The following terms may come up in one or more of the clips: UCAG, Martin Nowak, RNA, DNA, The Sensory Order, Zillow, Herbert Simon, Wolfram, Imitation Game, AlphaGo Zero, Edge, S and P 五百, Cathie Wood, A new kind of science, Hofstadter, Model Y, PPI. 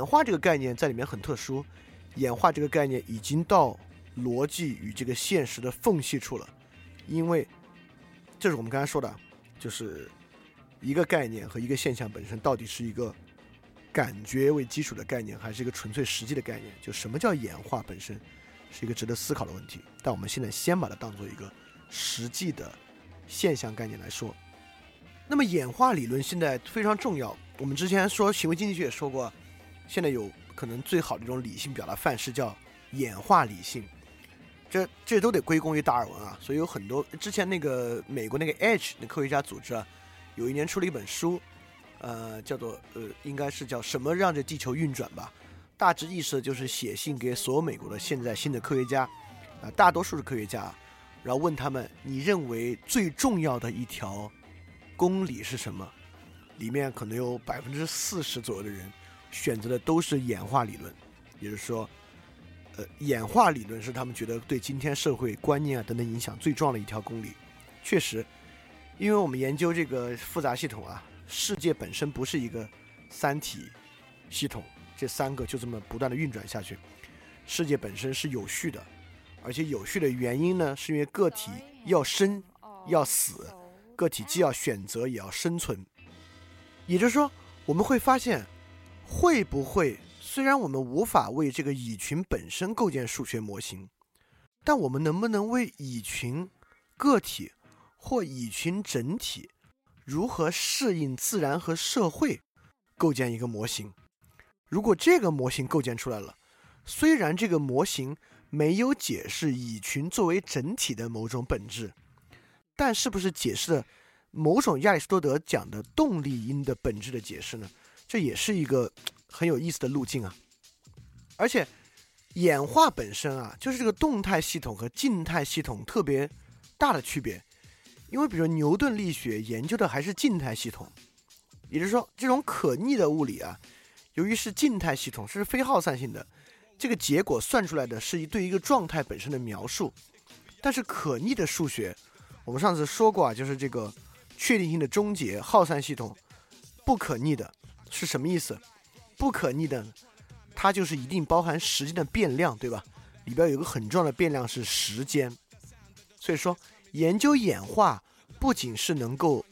演化这个概念在里面很特殊，演化这个概念已经到逻辑与这个现实的缝隙处了，因为这是我们刚才说的，就是一个概念和一个现象本身到底是一个感觉为基础的概念，还是一个纯粹实际的概念？就什么叫演化本身，是一个值得思考的问题。但我们现在先把它当做一个实际的现象概念来说。那么演化理论现在非常重要。我们之前说行为经济学也说过，现在有可能最好的一种理性表达范式叫演化理性，这都得归功于达尔文啊。所以有很多之前那个美国那个 Edge 的科学家组织啊，有一年出了一本书，叫做应该是叫什么让这地球运转吧，大致意思就是写信给所有美国的现在新的科学家，大多数是科学家，然后问他们你认为最重要的一条公理是什么？里面可能有40%左右的人选择的都是演化理论，也就是说，演化理论是他们觉得对今天社会观念啊等等影响最重要的一条公理。确实，因为我们研究这个复杂系统啊，世界本身不是一个三体系统，这三个就这么不断的运转下去，世界本身是有序的，而且有序的原因呢，是因为个体要生要死，个体既要选择也要生存。也就是说，我们会发现，会不会虽然我们无法为这个蚁群本身构建数学模型，但我们能不能为蚁群个体或蚁群整体如何适应自然和社会构建一个模型？如果这个模型构建出来了，虽然这个模型没有解释蚁群作为整体的某种本质，但是不是解释了某种亚里士多德讲的动力因的本质的解释呢？这也是一个很有意思的路径啊。而且演化本身啊，就是这个动态系统和静态系统特别大的区别。因为比如牛顿力学研究的还是静态系统，也就是说这种可逆的物理啊，由于是静态系统，是非耗散性的，这个结果算出来的是对一个状态本身的描述。但是可逆的数学我们上次说过啊，就是这个确定性的终结耗散系统不可逆的是什么意思？不可逆的它就是一定包含时间的变量，对吧？里边有个很重要的变量是时间。所以说研究演化不仅是能够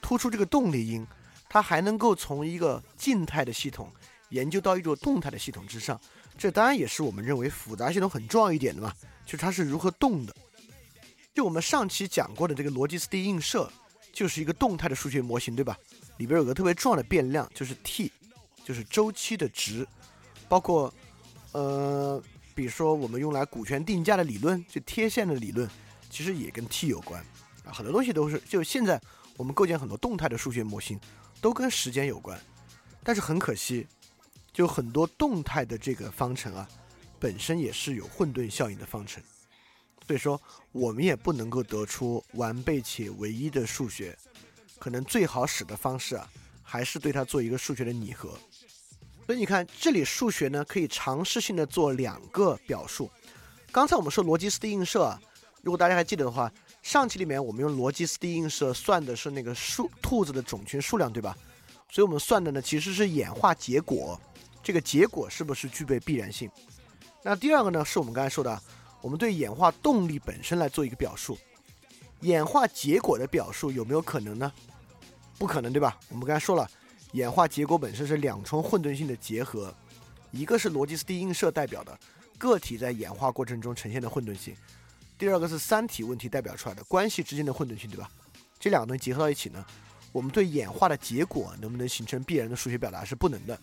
突出这个动力因，它还能够从一个静态的系统研究到一种动态的系统之上。这当然也是我们认为复杂系统很重要一点的嘛，就是它是如何动的。就我们上期讲过的这个逻辑斯蒂映射就是一个动态的数学模型，对吧？里边有个特别重要的变量就是 T， 就是周期的值，包括比如说我们用来股权定价的理论，就贴现的理论其实也跟 T 有关啊，很多东西都是，就现在我们构建很多动态的数学模型都跟时间有关。但是很可惜，就很多动态的这个方程啊，本身也是有混沌效应的方程，所以说我们也不能够得出完备且唯一的数学，可能最好使的方式啊，还是对它做一个数学的拟合。所以你看，这里数学呢可以尝试性的做两个表述。刚才我们说逻辑斯蒂映射啊，如果大家还记得的话，上期里面我们用逻辑斯蒂映射算的是那个兔子的种群数量，对吧？所以我们算的呢其实是演化结果，这个结果是不是具备必然性？那第二个呢是我们刚才说的，我们对演化动力本身来做一个表述。演化结果的表述有没有可能呢？不可能，对吧？我们刚才说了，演化结果本身是两重混沌性的结合，一个是逻辑斯蒂映射代表的个体在演化过程中呈现的混沌性，第二个是三体问题代表出来的关系之间的混沌性，对吧？这两个东西结合到一起呢，我们对演化的结果能不能形成必然的数学表达是不能的。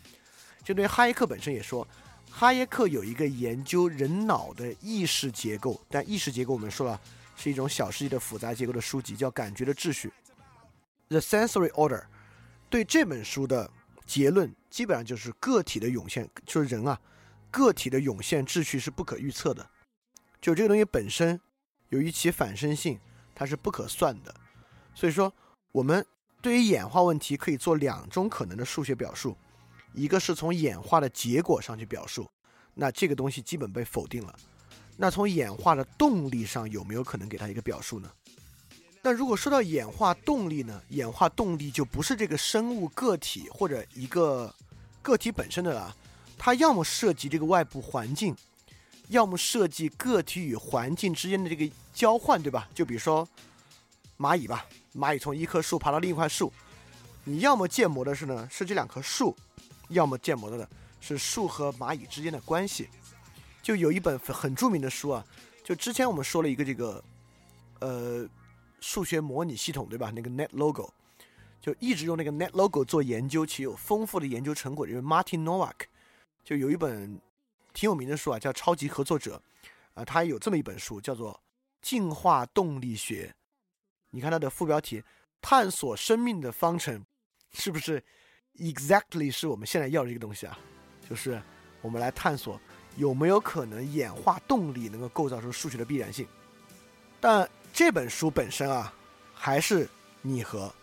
这对哈耶克本身也说，哈耶克有一个研究人脑的意识结构，但意识结构我们说了是一种小世界的复杂结构的书籍，叫《感觉的秩序》The Sensory Order。 对这本书的结论基本上就是个体的涌现，就是人啊，个体的涌现秩序是不可预测的，就这个东西本身由于其反身性它是不可算的。所以说我们对于演化问题可以做两种可能的数学表述，一个是从演化的结果上去表述，那这个东西基本被否定了。那从演化的动力上有没有可能给它一个表述呢？那如果说到演化动力呢，演化动力就不是这个生物个体或者一个个体本身的了，它要么涉及这个外部环境，要么涉及个体与环境之间的这个交换，对吧？就比如说蚂蚁吧，蚂蚁从一棵树爬到另一块树，你要么建模的是呢是这两棵树，要么建模的呢是树和蚂蚁之间的关系。就有一本很著名的书啊，就之前我们说了一个这个数学模拟系统，对吧？那个 NetLogo 就一直用那个 NetLogo 做研究，其有丰富的研究成果，就是 Martin Nowak 就有一本挺有名的书啊，叫《超级合作者》啊，他也有这么一本书叫做《进化动力学》。你看它的副标题，探索生命的方程，是不是 exactly 是我们现在要的这个东西啊？就是我们来探索有没有可能演化动力能够构造出数学的必然性。但这本书本身啊，还是拟合，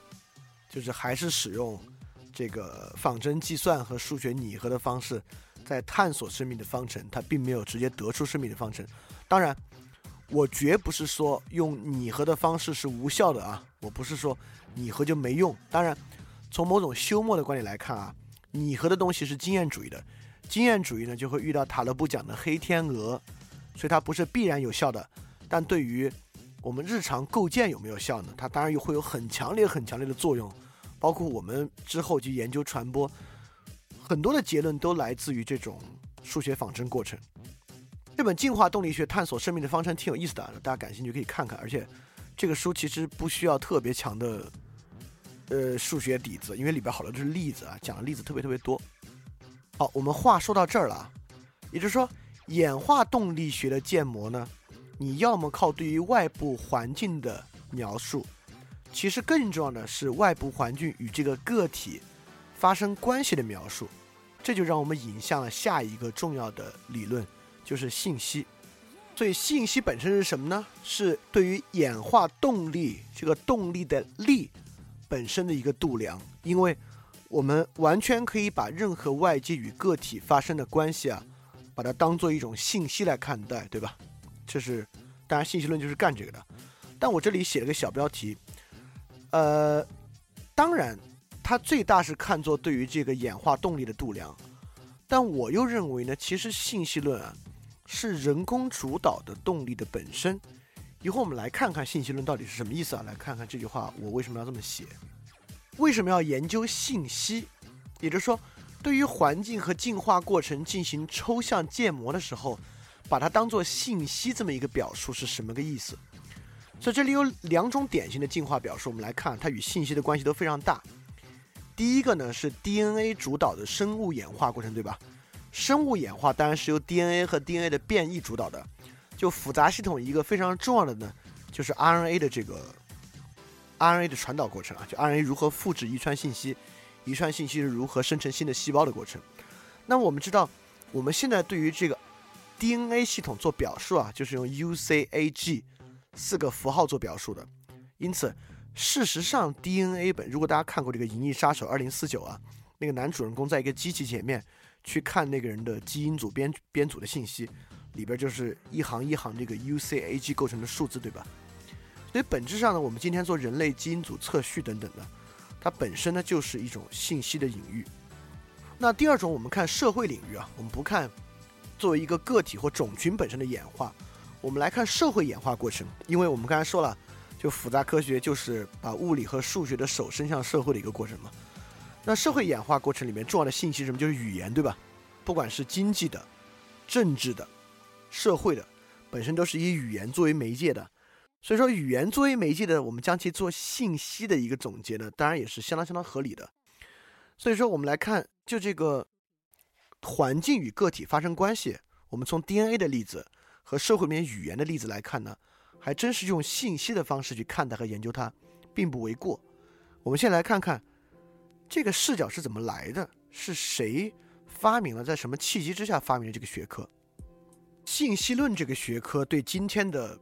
就是还是使用这个仿真计算和数学拟合的方式在探索生命的方程，它并没有直接得出生命的方程。当然我绝不是说用拟合的方式是无效的啊，我不是说拟合就没用。当然从某种休谟的观点来看啊，拟合的东西是经验主义的，经验主义呢就会遇到塔勒布讲的黑天鹅，所以它不是必然有效的。但对于我们日常构建有没有效呢，它当然会有很强烈很强烈的作用，包括我们之后去研究传播，很多的结论都来自于这种数学仿真过程。这本《进化动力学：探索生命的方程》挺有意思的，大家感兴趣可以看看。而且这个书其实不需要特别强的数学底子，因为里边好多就是例子啊，讲的例子特别特别多。好，我们话说到这儿了，也就是说演化动力学的建模呢，你要么靠对于外部环境的描述，其实更重要的是外部环境与这个个体发生关系的描述。这就让我们引向了下一个重要的理论，就是信息。所以信息本身是什么呢？是对于演化动力这个动力的力本身的一个度量。因为我们完全可以把任何外界与个体发生的关系啊，把它当做一种信息来看待，对吧？这是当然信息论就是干这个的。但我这里写了个小标题，当然它最大是看作对于这个演化动力的度量，但我又认为呢，其实信息论啊是人工主导的动力的本身。以后我们来看看信息论到底是什么意思啊，来看看这句话我为什么要这么写。为什么要研究信息？也就是说，对于环境和进化过程进行抽象建模的时候，把它当作信息这么一个表述是什么个意思？所以这里有两种典型的进化表述，我们来看它与信息的关系都非常大。第一个呢是 DNA 主导的生物演化过程，对吧？生物演化当然是由 DNA 和 DNA 的变异主导的。就复杂系统一个非常重要的呢，就是 RNA 的传导过程啊，就 RNA 如何复制遗传信息，遗传信息是如何生成新的细胞的过程。那我们知道，我们现在对于这个 DNA 系统做表述啊，就是用 UCAG 4个符号做表述的。因此事实上 DNA 本，如果大家看过这个《银翼杀手2049》啊，那个男主人公在一个机器前面去看那个人的基因组 编组的信息，里边就是一行一行这个 UCAG 构成的数字，对吧？所以本质上呢，我们今天做人类基因组测序等等的，它本身呢就是一种信息的隐喻。那第二种，我们看社会领域啊，我们不看作为一个个体或种群本身的演化，我们来看社会演化过程。因为我们刚才说了，就复杂科学就是把物理和数学的手伸向社会的一个过程嘛。那社会演化过程里面重要的信息是什么？就是语言，对吧？不管是经济的、政治的、社会的，本身都是以语言作为媒介的。所以说语言作为媒介的，我们将其做信息的一个总结呢，当然也是相当相当合理的。所以说我们来看，就这个环境与个体发生关系，我们从 DNA 的例子和社会里面语言的例子来看呢，还真是用信息的方式去看待和研究它，并不为过。我们先来看看这个视角是怎么来的，是谁发明了，在什么契机之下发明了这个学科。信息论这个学科对今天的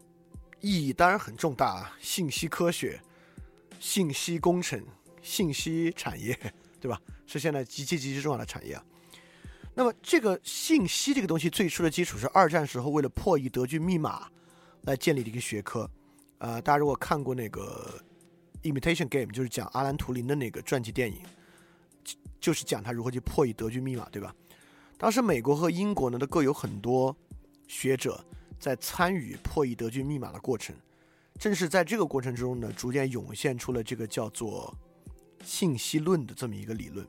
意义当然很重大啊，信息科学、信息工程、信息产业，对吧？是现在极其重要的产业啊。那么这个信息这个东西最初的基础是二战时候为了破译德军密码来建立的一个学科。大家如果看过那个 Imitation Game， 就是讲阿兰图灵的那个传记电影，就是讲他如何去破译德军密码，对吧？当时美国和英国呢都各有很多学者在参与破译德军密码的过程，正是在这个过程之中呢，逐渐涌现出了这个叫做信息论的这么一个理论。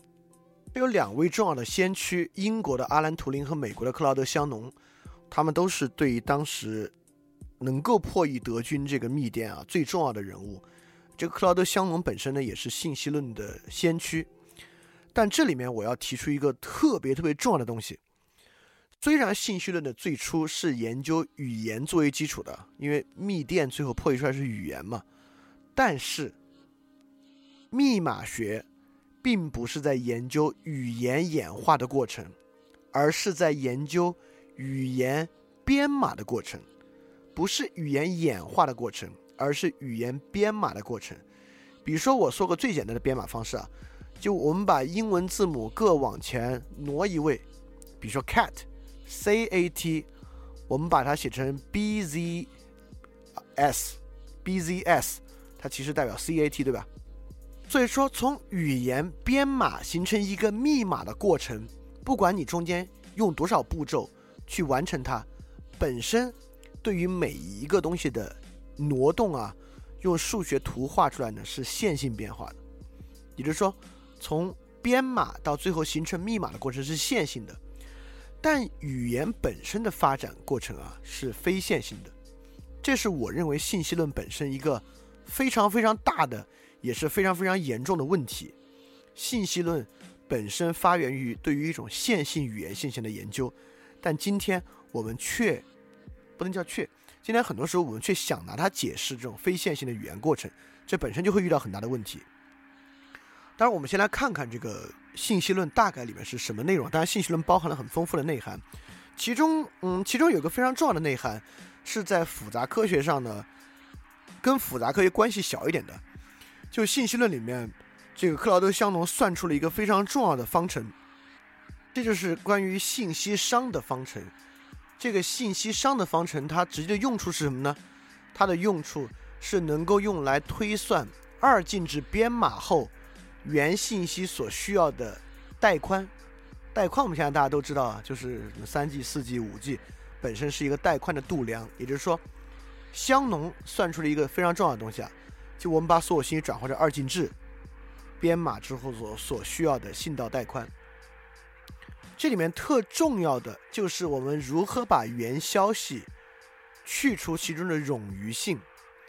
有两位重要的先驱，英国的阿兰·图灵和美国的克劳德·香农，他们都是对于当时能够破译德军这个密电啊最重要的人物。这个克劳德·香农本身呢也是信息论的先驱，但这里面我要提出一个特别重要的东西。虽然信息论的最初是研究语言作为基础的，因为密电最后破译出来是语言嘛，但是密码学并不是在研究语言演化的过程，而是在研究语言编码的过程，不是语言演化的过程，而是语言编码的过程。比如说我说个最简单的编码方式啊，就我们把英文字母各往前挪一位，比如说 cat C-A-T， 我们把它写成 BZS， 它其实代表 CAT， 对吧？所以说从语言编码形成一个密码的过程，不管你中间用多少步骤去完成它，本身对于每一个东西的挪动啊，用数学图画出来呢是线性变化的，也就是说从编码到最后形成密码的过程是线性的，但语言本身的发展过程啊是非线性的。这是我认为信息论本身一个非常大的也是非常严重的问题。信息论本身发源于对于一种线性语言现象的研究，但今天我们却不能叫却，今天很多时候我们却想拿它解释这种非线性的语言过程，这本身就会遇到很大的问题。当然我们先来看看这个信息论大概里面是什么内容。当然信息论包含了很丰富的内涵，其中有个非常重要的内涵是在复杂科学上呢跟复杂科学关系小一点的，就信息论里面这个克劳德·香农算出了一个非常重要的方程，这就是关于信息熵的方程。这个信息熵的方程它直接的用处是什么呢？它的用处是能够用来推算二进制编码后原信息所需要的带宽。带宽我们现在大家都知道啊，就是3G 4G 5G 本身是一个带宽的度量。也就是说香农算出了一个非常重要的东西啊，就我们把所有信息转化成二进制编码之后所需要的信道带宽。这里面特重要的就是我们如何把原消息去除其中的冗余性，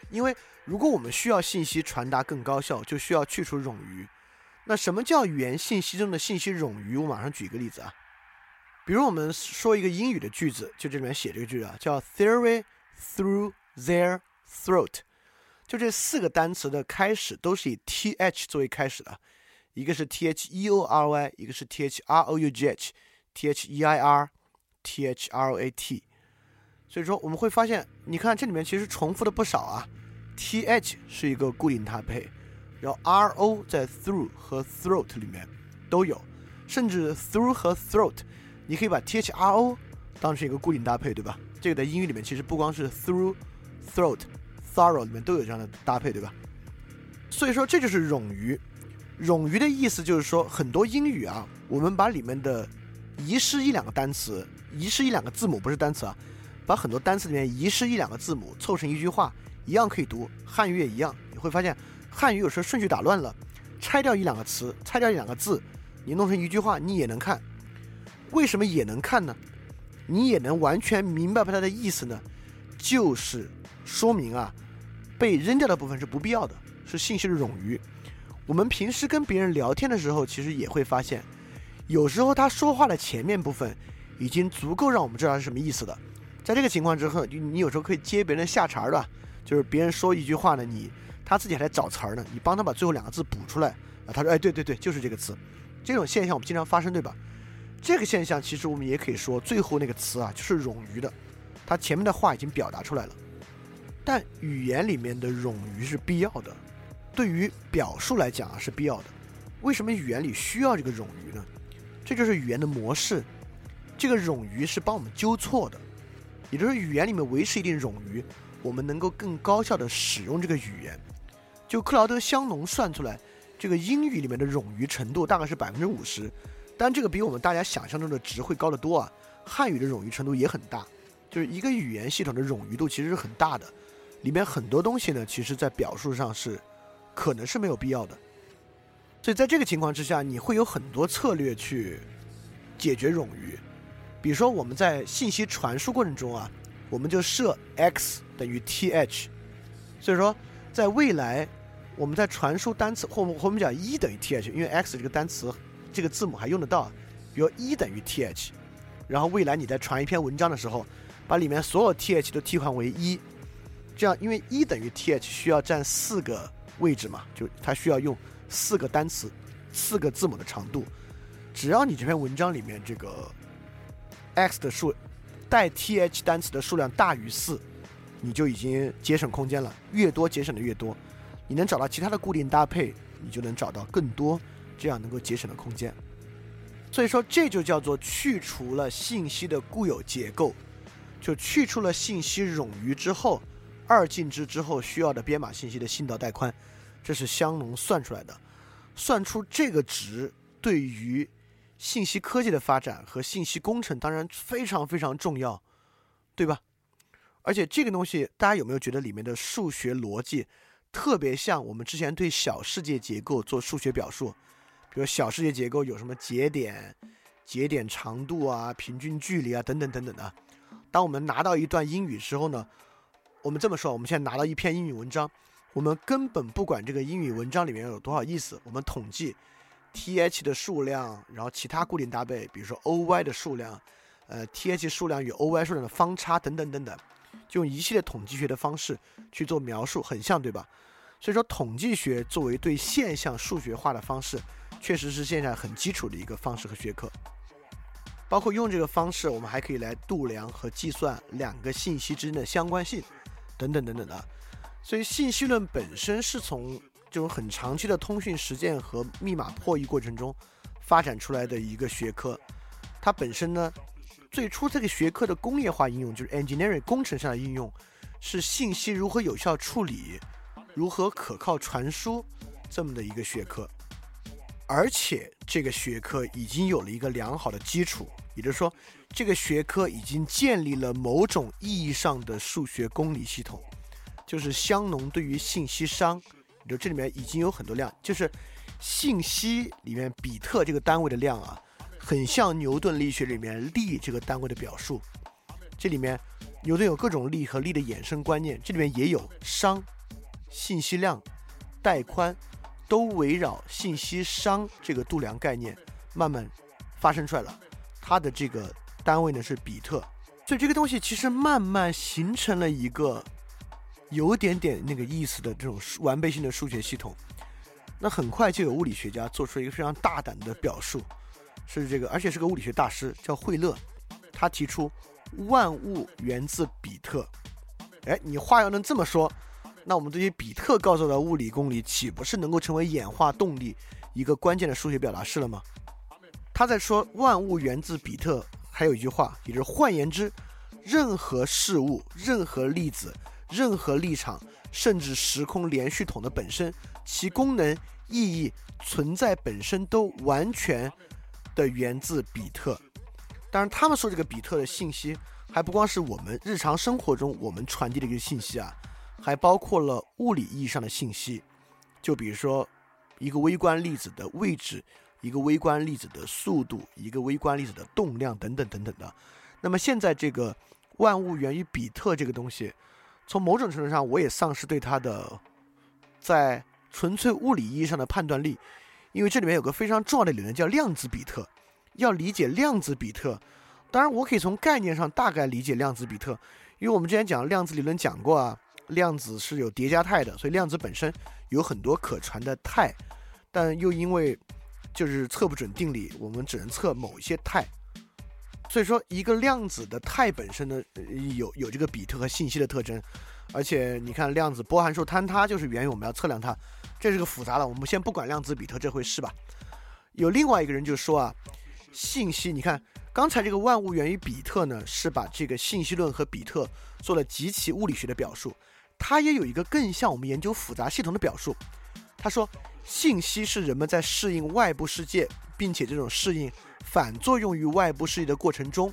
因为如果我们需要信息传达更高效，就需要去除冗余。那什么叫原信息中的信息冗余？我马上举一个例子啊，比如我们说一个英语的句子，就这里面写这个句子啊，叫 theory through their throat， 就这4个单词的开始都是以 th 作为开始的，一个是 theory， 一个是 through， their， throat。 所以说我们会发现，你看这里面其实重复的不少啊， th 是一个固定搭配，然后 ro 在 through 和 throat 里面都有，甚至 through 和 throat 你可以把 thro 当成一个固定搭配，对吧？这个在英语里面其实不光是 through throat thorough 里面都有这样的搭配，对吧？所以说这就是冗余。冗余的意思就是说，很多英语啊，我们把里面的遗失一两个单词，遗失一两个字母，不是单词啊，把很多单词里面遗失一两个字母凑成一句话，一样可以读，汉语也一样。你会发现汉语有时候顺序打乱了，拆掉一两个词，拆掉一两个字，你弄成一句话你也能看。为什么也能看呢？你也能完全明白它的意思呢？就是说明啊，被扔掉的部分是不必要的，是信息的冗余。我们平时跟别人聊天的时候，其实也会发现，有时候他说话的前面部分已经足够让我们知道是什么意思的。在这个情况之后，你有时候可以接别人下茬的，就是别人说一句话呢，他自己还在找词呢，你帮他把最后2个字补出来啊，他说哎对，就是这个词。这种现象我们经常发生，对吧？这个现象其实我们也可以说，最后那个词啊就是冗余的，他前面的话已经表达出来了。但语言里面的冗余是必要的，对于表述来讲是必要的。为什么语言里需要这个冗余呢？这就是语言的模式，这个冗余是帮我们纠错的，也就是语言里面维持一定冗余，我们能够更高效的使用这个语言。就克劳德·香农算出来，这个英语里面的冗余程度大概是 50%，但这个比我们大家想象中的值会高得多啊。汉语的冗余程度也很大，就是一个语言系统的冗余度其实是很大的，里面很多东西呢，其实在表述上是可能是没有必要的。所以在这个情况之下，你会有很多策略去解决冗余。比如说我们在信息传输过程中啊，我们就设 x 等于 th。 所以说在未来我们在传输单词或我们讲 e 等于 th， 因为 x 这个单词这个字母还用得到，比如 e 等于 th， 然后未来你在传一篇文章的时候，把里面所有 th 都替换为 e， 这样因为 e 等于 th 需要占4个位置嘛，就它需要用4个单词4个字母的长度，只要你这篇文章里面这个 x 的数带 th 单词的数量大于4，你就已经节省空间了，越多节省的越多，你能找到其他的固定搭配，你就能找到更多这样能够节省的空间。所以说这就叫做去除了信息的固有结构，就去除了信息冗余之后，二进制之后需要的编码信息的信道带宽，这是香农算出来的。算出这个值对于信息科技的发展和信息工程当然非常非常重要，对吧？而且这个东西大家有没有觉得里面的数学逻辑特别像我们之前对小世界结构做数学表述，比如小世界结构有什么节点、节点长度啊、平均距离啊等等等等的。当我们拿到一段英语之后呢，我们这么说，我们现在拿到一篇英语文章，我们根本不管这个英语文章里面有多少意思，我们统计 th 的数量，然后其他固定搭配，比如说 oy 的数量、th 数量与 oy 数量的方差等等等等，就用一系列统计学的方式去做描述，很像对吧？所以说统计学作为对现象数学化的方式，确实是现在很基础的一个方式和学科。包括用这个方式，我们还可以来度量和计算2个信息之间的相关性等等等等的。所以信息论本身是从这种很长期的通讯实践和密码破译过程中发展出来的一个学科。它本身呢，最初这个学科的工业化应用，就是 engineering 工程上的应用，是信息如何有效处理、如何可靠传输这么的一个学科。而且这个学科已经有了一个良好的基础，也就是说这个学科已经建立了某种意义上的数学公理系统，就是香农对于信息熵，就这里面已经有很多量，就是信息里面比特这个单位的量啊，很像牛顿力学里面力这个单位的表述。这里面牛顿有各种力和力的衍生观念，这里面也有熵、信息量、带宽，都围绕信息熵这个度量概念慢慢发生出来了。它的这个单位呢是比特，所以这个东西其实慢慢形成了一个有点点那个意思的这种完备性的数学系统。那很快就有物理学家做出一个非常大胆的表述，是这个，而且是个物理学大师叫惠勒，他提出万物源自比特。哎，你话要能这么说，那我们对于比特告诉的物理公理岂不是能够成为演化动力一个关键的数学表达式了吗？他在说万物源自比特还有一句话，也就是换言之，任何事物、任何粒子、任何立场，甚至时空连续统的本身，其功能、意义、存在本身都完全的源自比特。当然他们说这个比特的信息还不光是我们日常生活中我们传递的一个信息啊，还包括了物理意义上的信息，就比如说一个微观粒子的位置、一个微观粒子的速度、一个微观粒子的动量等等等等的。那么现在这个万物源于比特这个东西，从某种程度上我也丧失对它的在纯粹物理意义上的判断力，因为这里面有个非常重要的理论叫量子比特。要理解量子比特，当然我可以从概念上大概理解量子比特，因为我们之前讲量子理论讲过啊，量子是有叠加态的，所以量子本身有很多可传的态，但又因为就是测不准定理，我们只能测某一些态。所以说一个量子的态本身呢，有这个比特和信息的特征。而且你看量子波函数坍塌就是源于我们要测量它，这是个复杂的，我们先不管量子比特这回事吧。有另外一个人就说啊，信息，你看刚才这个万物源于比特呢，是把这个信息论和比特做了极其物理学的表述，他也有一个更像我们研究复杂系统的表述。他说信息是人们在适应外部世界，并且这种适应反作用于外部世界的过程中，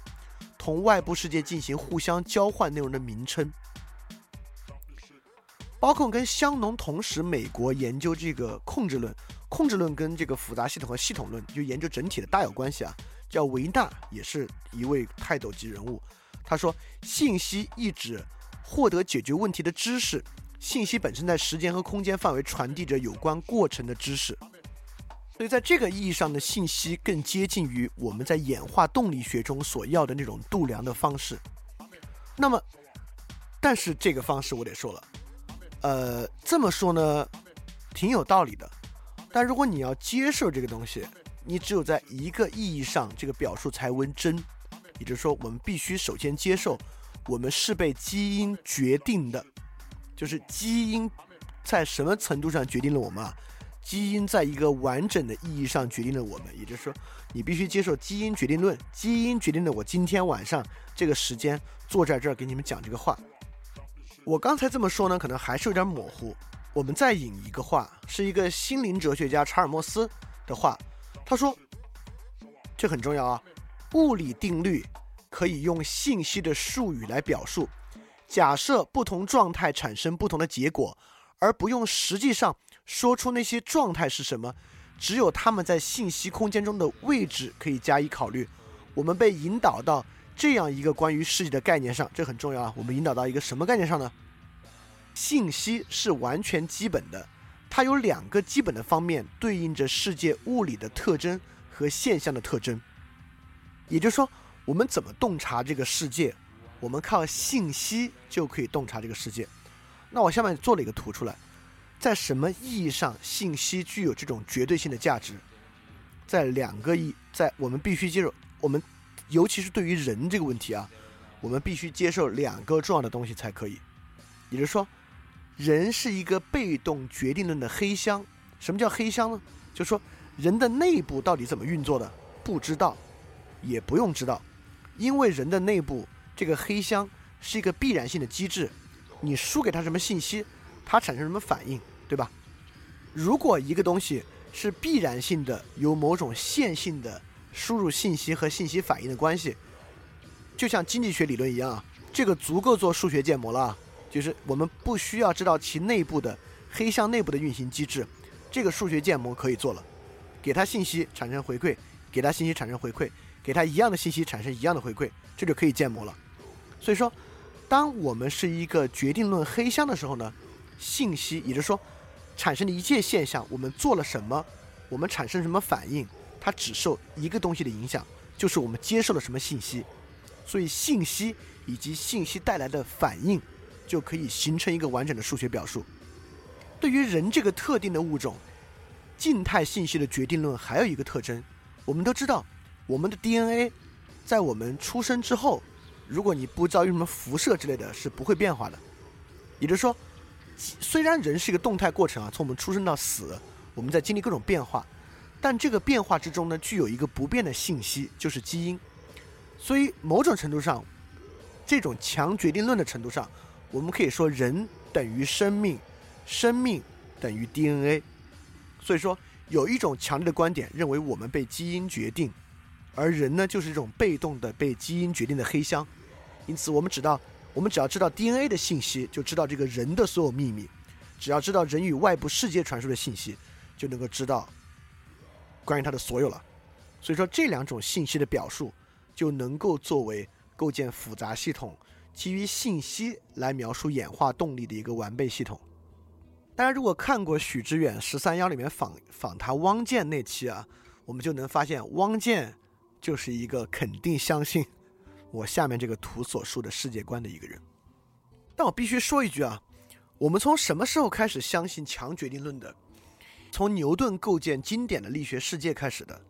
同外部世界进行互相交换内容的名称。包控跟香农同时美国研究这个控制论，控制论跟这个复杂系统和系统论就研究整体的大有关系啊。叫维纳，也是一位泰斗级人物。他说，信息意指获得解决问题的知识，信息本身在时间和空间范围传递着有关过程的知识。所以在这个意义上的信息更接近于我们在演化动力学中所要的那种度量的方式。那么，但是这个方式我得说了，这么说呢，挺有道理的。但如果你要接受这个东西，你只有在一个意义上这个表述才为真，也就是说我们必须首先接受我们是被基因决定的，就是基因在什么程度上决定了我们啊？基因在一个完整的意义上决定了我们，也就是说你必须接受基因决定论，基因决定了我今天晚上这个时间坐在这儿给你们讲这个话。我刚才这么说呢可能还是有点模糊，我们再引一个话，是一个心灵哲学家查尔莫斯的话，他说，这很重要啊，物理定律可以用信息的术语来表述，假设不同状态产生不同的结果，而不用实际上说出那些状态是什么，只有他们在信息空间中的位置可以加以考虑。我们被引导到这样一个关于世界的概念上，这很重要啊，我们引导到一个什么概念上呢？信息是完全基本的，它有两个基本的方面对应着世界物理的特征和现象的特征，也就是说我们怎么洞察这个世界，我们靠信息就可以洞察这个世界。那我下面做了一个图出来，在什么意义上信息具有这种绝对性的价值，在两个意，在我们必须接受，我们尤其是对于人这个问题啊，我们必须接受两个重要的东西才可以，也就是说人是一个被动决定论的黑箱。什么叫黑箱呢？就是说人的内部到底怎么运作的不知道，也不用知道，因为人的内部这个黑箱是一个必然性的机制，你输给他什么信息，他产生什么反应，对吧？如果一个东西是必然性的，有某种线性的输入信息和信息反应的关系，就像经济学理论一样啊，这个足够做数学建模了啊，就是我们不需要知道其内部的黑箱内部的运行机制，这个数学建模可以做了，给它信息产生回馈，给它信息产生回馈，给它一样的信息产生一样的回馈，这就可以建模了。所以说当我们是一个决定论黑箱的时候呢，信息也就是说产生的一切现象，我们做了什么，我们产生什么反应，它只受一个东西的影响，就是我们接受了什么信息。所以信息以及信息带来的反应就可以形成一个完整的数学表述。对于人这个特定的物种，静态信息的决定论还有一个特征，我们都知道我们的 DNA 在我们出生之后，如果你不遭遇什么辐射之类的，是不会变化的。也就是说虽然人是一个动态过程啊，从我们出生到死我们在经历各种变化，但这个变化之中呢具有一个不变的信息，就是基因。所以某种程度上，这种强决定论的程度上，我们可以说人等于生命，生命等于 DNA。 所以说有一种强烈的观点认为我们被基因决定，而人呢就是这种被动的被基因决定的黑箱。因此我们只要知道 DNA 的信息，就知道这个人的所有秘密，只要知道人与外部世界传输的信息，就能够知道关于他的所有了。所以说这两种信息的表述就能够作为构建复杂系统基于信息来描述演化动力的一个完备系统。大家如果看过许知远131里面访谈汪建那期啊，我们就能发现汪建就是一个肯定相信我下面这个图所述的世界观的一个人。但我必须说一句啊，我们从什么时候开始相信强决定论的？从牛顿构建经典的力学世界开始的。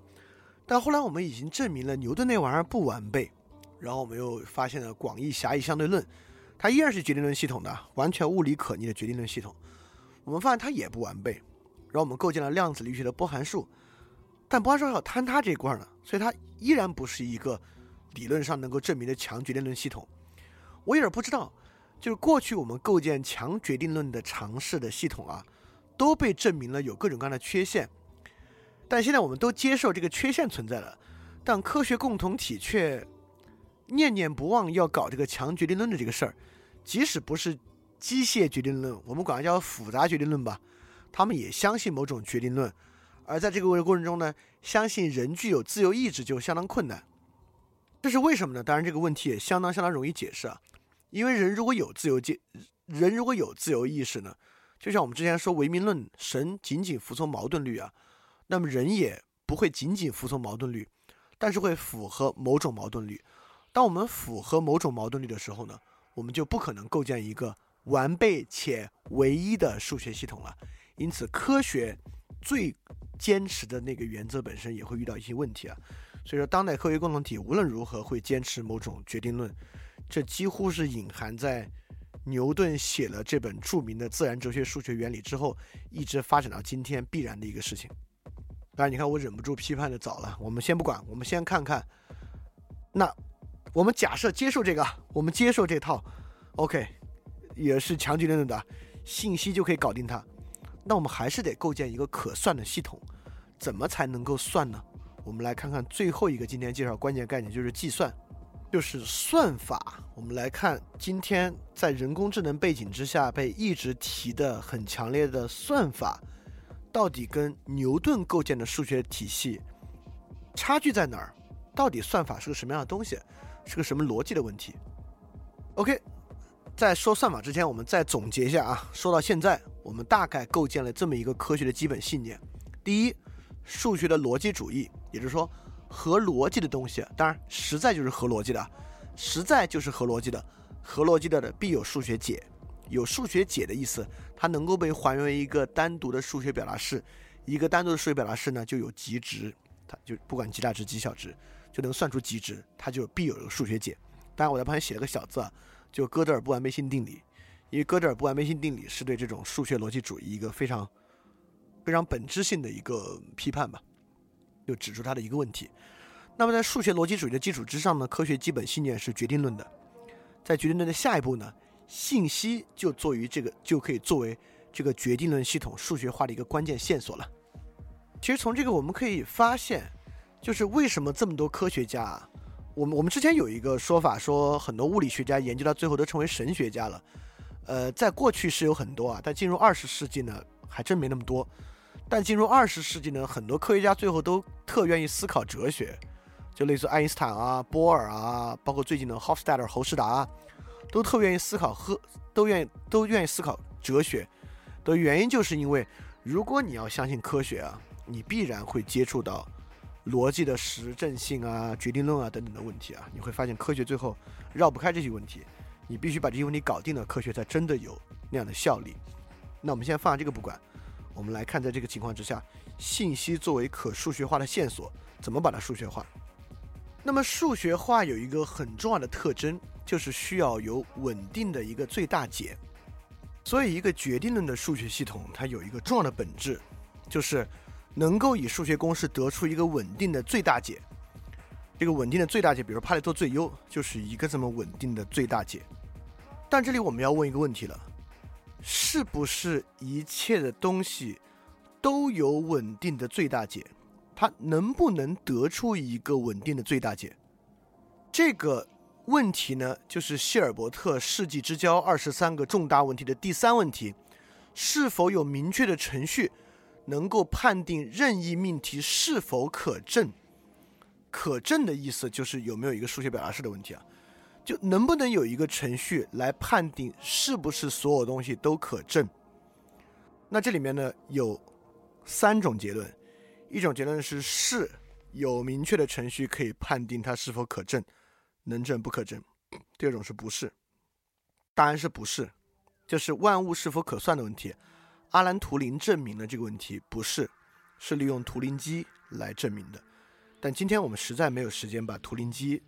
但后来我们已经证明了牛顿那玩意儿不完备，然后我们又发现了广义狭义相对论，它依然是决定论系统的，完全物理可逆的决定论系统，我们发现它也不完备。然后我们构建了量子力学的波函数，但波函数还有坍塌这一块呢，所以它依然不是一个理论上能够证明的强决定论系统。我有点不知道，就是过去我们构建强决定论的尝试的系统啊，都被证明了有各种各样的缺陷，但现在我们都接受这个缺陷存在了，但科学共同体却念念不忘要搞这个强决定论的这个事儿，即使不是机械决定论，我们管它叫复杂决定论吧，他们也相信某种决定论，而在这个过程中呢，相信人具有自由意志就相当困难。这是为什么呢？当然这个问题也相当容易解释啊，因为人如果有自由意识呢，就像我们之前说唯名论，神仅仅服从矛盾律啊，那么人也不会仅仅服从矛盾律，但是会符合某种矛盾律。当我们符合某种矛盾律的时候呢，我们就不可能构建一个完备且唯一的数学系统了。因此科学最坚持的那个原则本身也会遇到一些问题啊。所以说当代科学共同体无论如何会坚持某种决定论，这几乎是隐含在牛顿写了这本著名的自然哲学数学原理之后一直发展到今天必然的一个事情。当然你看我忍不住批判的早了，我们先不管，我们先看看，那我们假设接受这个，我们接受这套 OK 也是强决定论的信息就可以搞定它，那我们还是得构建一个可算的系统，怎么才能够算呢？我们来看看最后一个今天介绍关键概念，就是计算，就是算法。我们来看今天在人工智能背景之下被一直提的很强烈的算法到底跟牛顿构建的数学体系差距在哪儿？到底算法是个什么样的东西，是个什么逻辑的问题。 OK， 在说算法之前我们再总结一下啊。说到现在我们大概构建了这么一个科学的基本信念，第一，数学的逻辑主义，也就是说合逻辑的东西，当然实在就是合逻辑的，合逻辑的必有数学解，有数学解的意思它能够被还原为一个单独的数学表达式，一个单独的数学表达式呢就有极值，它就不管极大值极小值就能算出极值，它就必有一个数学解。当然我在旁边写了个小字啊，就哥德尔不完备性定理，因为哥德尔不完备性定理是对这种数学逻辑主义一个非常本质性的一个批判吧，就指出它的一个问题。那么在数学逻辑主义的基础之上呢，科学基本信念是决定论的。在决定论的下一步呢，信息就可以作为这个决定论系统数学化的一个关键线索了。其实从这个我们可以发现，就是为什么这么多科学家啊，我们之前有一个说法说很多物理学家研究到最后都成为神学家了，在过去是有很多啊，但进入20世纪呢还真没那么多。但进入20世纪呢，很多科学家最后都特愿意思考哲学，就类似爱因斯坦啊、波尔啊，包括最近的 Hofstadter 侯世达啊，都特愿意思考哲学的原因，就是因为如果你要相信科学啊，你必然会接触到逻辑的实证性啊、决定论啊等等的问题啊，你会发现科学最后绕不开这些问题，你必须把这些问题搞定了，科学才真的有那样的效力。那我们先放这个不管，我们来看在这个情况之下，信息作为可数学化的线索，怎么把它数学化？那么数学化有一个很重要的特征，就是需要有稳定的一个最大解。所以一个决定论的数学系统，它有一个重要的本质，就是能够以数学公式得出一个稳定的最大解。这个稳定的最大解，比如帕累托最优，就是一个这么稳定的最大解。但这里我们要问一个问题了，是不是一切的东西都有稳定的最大解？它能不能得出一个稳定的最大解？这个问题呢，就是希尔伯特世纪之交23个重大问题的第3问题，是否有明确的程序能够判定任意命题是否可证？可证的意思就是有没有一个数学表达式的问题啊，就能不能有一个程序来判定是不是所有东西都可证？那这里面呢有3种结论，一种结论是有明确的程序可以判定它是否可证，能证不可证。第二种是不是，答案是不是，就是万物是否可算的问题，阿兰图灵证明了这个问题不是，是利用图灵机来证明的。但今天我们实在没有时间把图灵机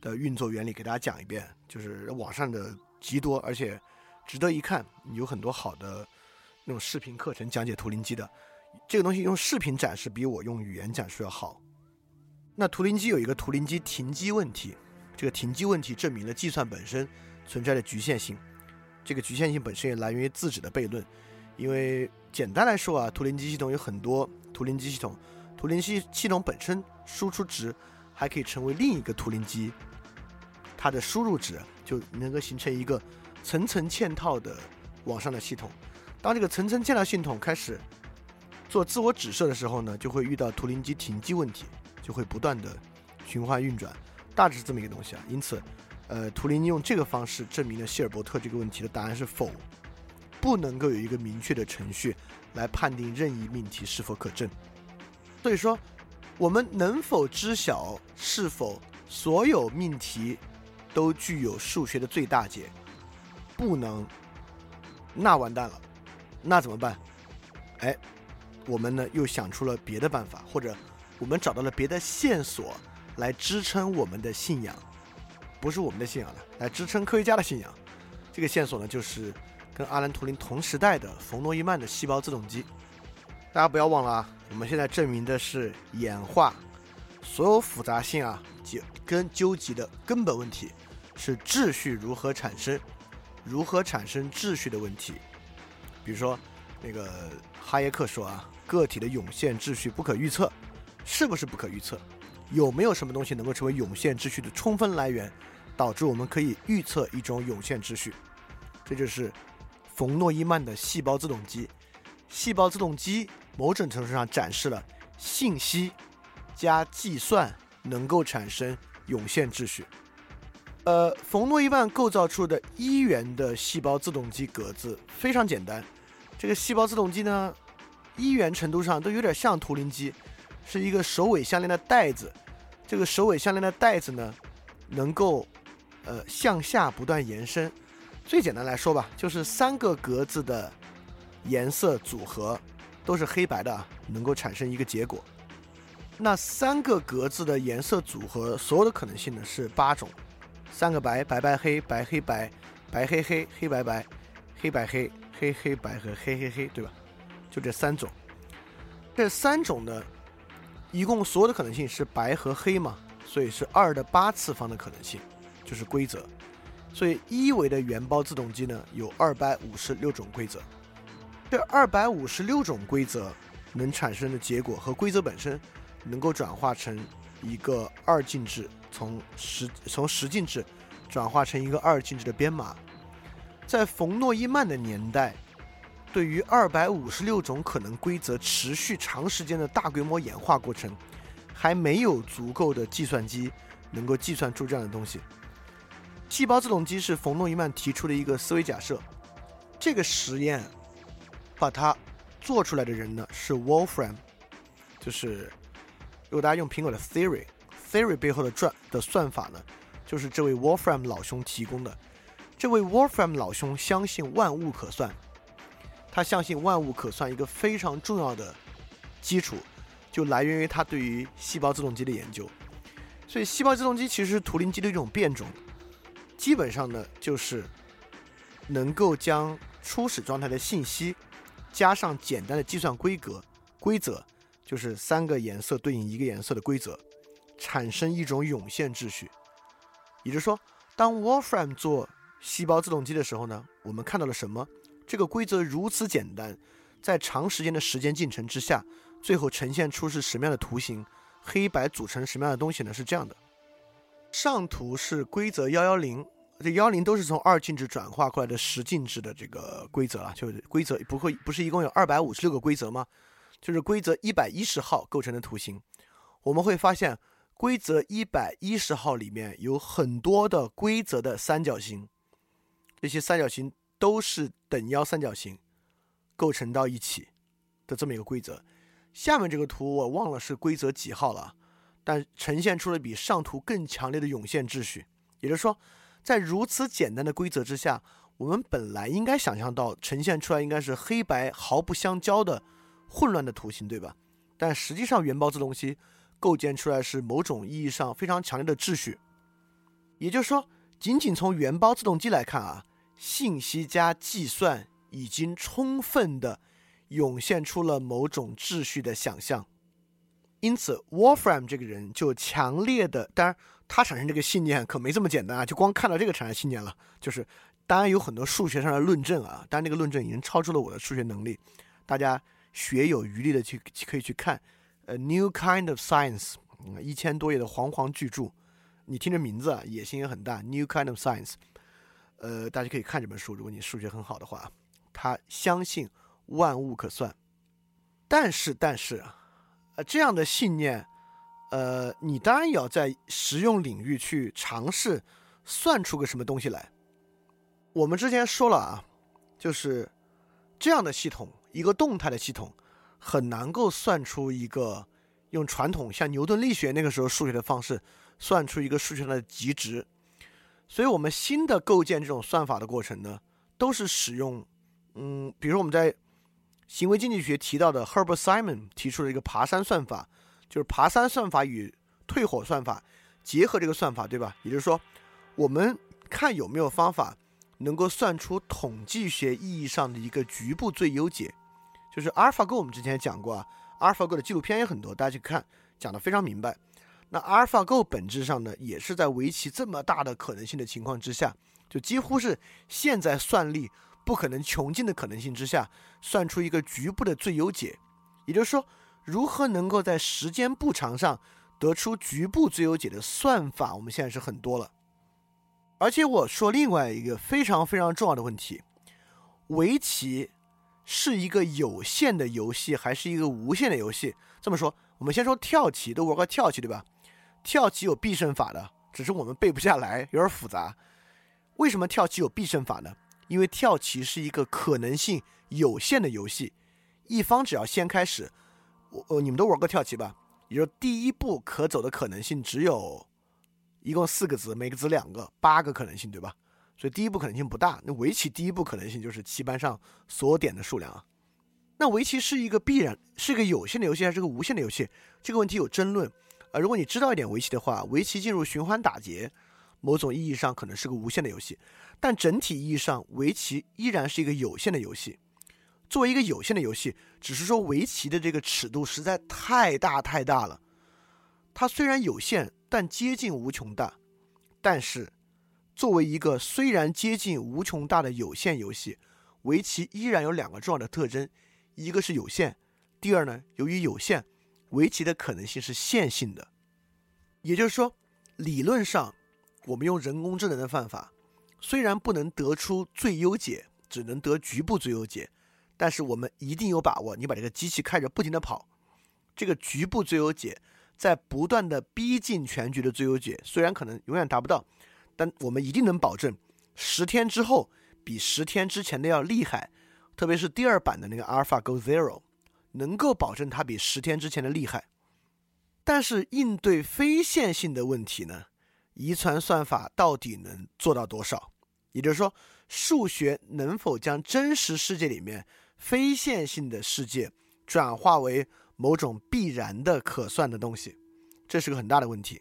的运作原理给大家讲一遍，就是网上的极多，而且值得一看，有很多好的那种视频课程讲解图灵机的，这个东西用视频展示比我用语言展示要好。那图灵机有一个图灵机停机问题，这个停机问题证明了计算本身存在的局限性，这个局限性本身也来源于自指的悖论。因为简单来说啊，图灵机系统有很多图灵机系统，图灵机系统本身输出值还可以成为另一个图灵机，它的输入值就能够形成一个层层嵌套的网上的系统。当这个层层嵌套系统开始做自我指涉的时候呢，就会遇到图灵机停机问题，就会不断的循环运转，大致这么一个东西啊。因此图灵用这个方式证明了希尔伯特这个问题的答案是否，不能够有一个明确的程序来判定任意命题是否可证。所以说我们能否知晓是否所有命题都具有数学的最大解？不能。那完蛋了，那怎么办？哎，我们呢又想出了别的办法，或者我们找到了别的线索来支撑我们的信仰，不是我们的信仰了，来支撑科学家的信仰。这个线索呢就是跟阿兰图灵同时代的冯诺依曼的细胞自动机。大家不要忘了啊，我们现在证明的是演化，所有复杂性啊跟纠结的根本问题是秩序如何产生，如何产生秩序的问题。比如说那个哈耶克说啊，个体的涌现秩序不可预测，是不是不可预测？有没有什么东西能够成为涌现秩序的充分来源，导致我们可以预测一种涌现秩序？这就是冯诺依曼的细胞自动机。细胞自动机某种程度上展示了信息加计算能够产生涌现秩序。冯诺依曼构造出的一元的细胞自动机格子非常简单，这个细胞自动机呢，一元程度上都有点像图灵机，是一个首尾相连的带子。这个首尾相连的带子呢，能够向下不断延伸。最简单来说吧，就是三个格子的颜色组合都是黑白的，能够产生一个结果。那三个格子的颜色组合所有的可能性呢是8种，三个白，白白黑，白黑白，白黑黑，黑白白，黑白黑，黑黑白和黑黑黑，对吧？就这3种。这3种呢，一共所有的可能性是白和黑嘛，所以是2^8的可能性，就是规则。所以一维的原包自动机呢有256种规则，这256种规则能产生的结果和规则本身能够转化成一个二进制，从十进制转化成一个二进制的编码。在冯诺依曼的年代，对于256种可能规则持续长时间的大规模演化过程，还没有足够的计算机能够计算出这样的东西。细胞自动机是冯诺依曼提出的一个思维假设，这个实验把它做出来的人呢是 Wolfram， 就是如果大家用苹果的 Theory 背后 的算法呢，就是这位 Wolfram 老兄提供的。这位 Wolfram 老兄相信万物可算，他相信万物可算一个非常重要的基础就来源于他对于细胞自动机的研究。所以细胞自动机其实是图灵机的一种变种，基本上呢就是能够将初始状态的信息加上简单的计算规则，就是三个颜色对应一个颜色的规则，产生一种涌现秩序。也就是说，当 Wolfram 做细胞自动机的时候呢，我们看到了什么？这个规则如此简单，在长时间的时间进程之下，最后呈现出是什么样的图形，黑白组成什么样的东西呢？是这样的，上图是规则110，这110都是从二进制转化过来的十进制的这个规则啊，就是规则不是一共有256个规则吗？就是规则110号构成的图形。我们会发现，规则110号里面有很多的规则的三角形，这些三角形都是等腰三角形构成到一起的这么一个规则。下面这个图我忘了是规则几号了，但呈现出了比上图更强烈的涌现秩序。也就是说，在如此简单的规则之下，我们本来应该想象到呈现出来应该是黑白毫不相交的混乱的图形，对吧？但实际上原包自动机构建出来是某种意义上非常强烈的秩序。也就是说，仅仅从原包自动机来看啊，信息加计算已经充分的涌现出了某种秩序的想象。因此 Wolfram 这个人就强烈的，当然他产生这个信念可没这么简单啊，就光看到这个产生信念了，就是当然有很多数学上的论证啊，当然这个论证已经超出了我的数学能力，大家学有余力的可以去看A new kind of science， 1000多页的煌煌巨著，你听着名字啊，野心也很大， New Kind of Science。 大家可以看这本书，如果你数学很好的话，他相信万物可算。但是这样的信念，你当然也要在实用领域去尝试算出个什么东西来。我们之前说了啊，就是这样的系统，一个动态的系统很难够算出一个用传统像牛顿力学那个时候数学的方式算出一个数学上的极值。所以我们新的构建这种算法的过程呢，都是使用比如我们在行为经济学提到的 Herbert Simon 提出了一个爬山算法，就是爬山算法与退火算法结合这个算法，对吧？也就是说，我们看有没有方法能够算出统计学意义上的一个局部最优解。就是 AlphaGo 我们之前讲过啊， AlphaGo 的纪录片也很多，大家去看，讲得非常明白。那 AlphaGo 本质上呢，也是在围棋这么大的可能性的情况之下，就几乎是现在算力不可能穷尽的可能性之下，算出一个局部的最优解。也就是说，如何能够在时间步长上得出局部最优解的算法，我们现在是很多了。而且我说另外一个非常非常重要的问题，围棋是一个有限的游戏还是一个无限的游戏？这么说，我们先说跳棋，都玩过跳棋对吧？跳棋有必胜法的，只是我们背不下来，有点复杂。为什么跳棋有必胜法呢？因为跳棋是一个可能性有限的游戏，一方只要先开始，你们都玩过跳棋吧？也就是第一步可走的可能性只有一共4个子，每个子2个，8个可能性，对吧？所以第一步可能性不大。那围棋第一步可能性就是棋盘上所有点的数量啊。那围棋是一个必然，是一个有限的游戏还是个无限的游戏？这个问题有争论。如果你知道一点围棋的话，围棋进入循环打劫，某种意义上可能是个无限的游戏，但整体意义上，围棋依然是一个有限的游戏。作为一个有限的游戏，只是说围棋的这个尺度实在太大了。它虽然有限，但接近无穷大。但是作为一个虽然接近无穷大的有限游戏，围棋依然有2个重要的特征，一个是有限，第二呢，由于有限，围棋的可能性是线性的。也就是说，理论上我们用人工智能的办法，虽然不能得出最优解，只能得局部最优解，但是我们一定有把握，你把这个机器开着不停地跑，这个局部最优解在不断的逼近全局的最优解，虽然可能永远达不到，但我们一定能保证10天之后比10天之前的要厉害。特别是第2版的那个 AlphaGo Zero 能够保证它比10天之前的厉害。但是应对非线性的问题呢，遗传算法到底能做到多少？也就是说，数学能否将真实世界里面非线性的世界转化为某种必然的可算的东西，这是个很大的问题。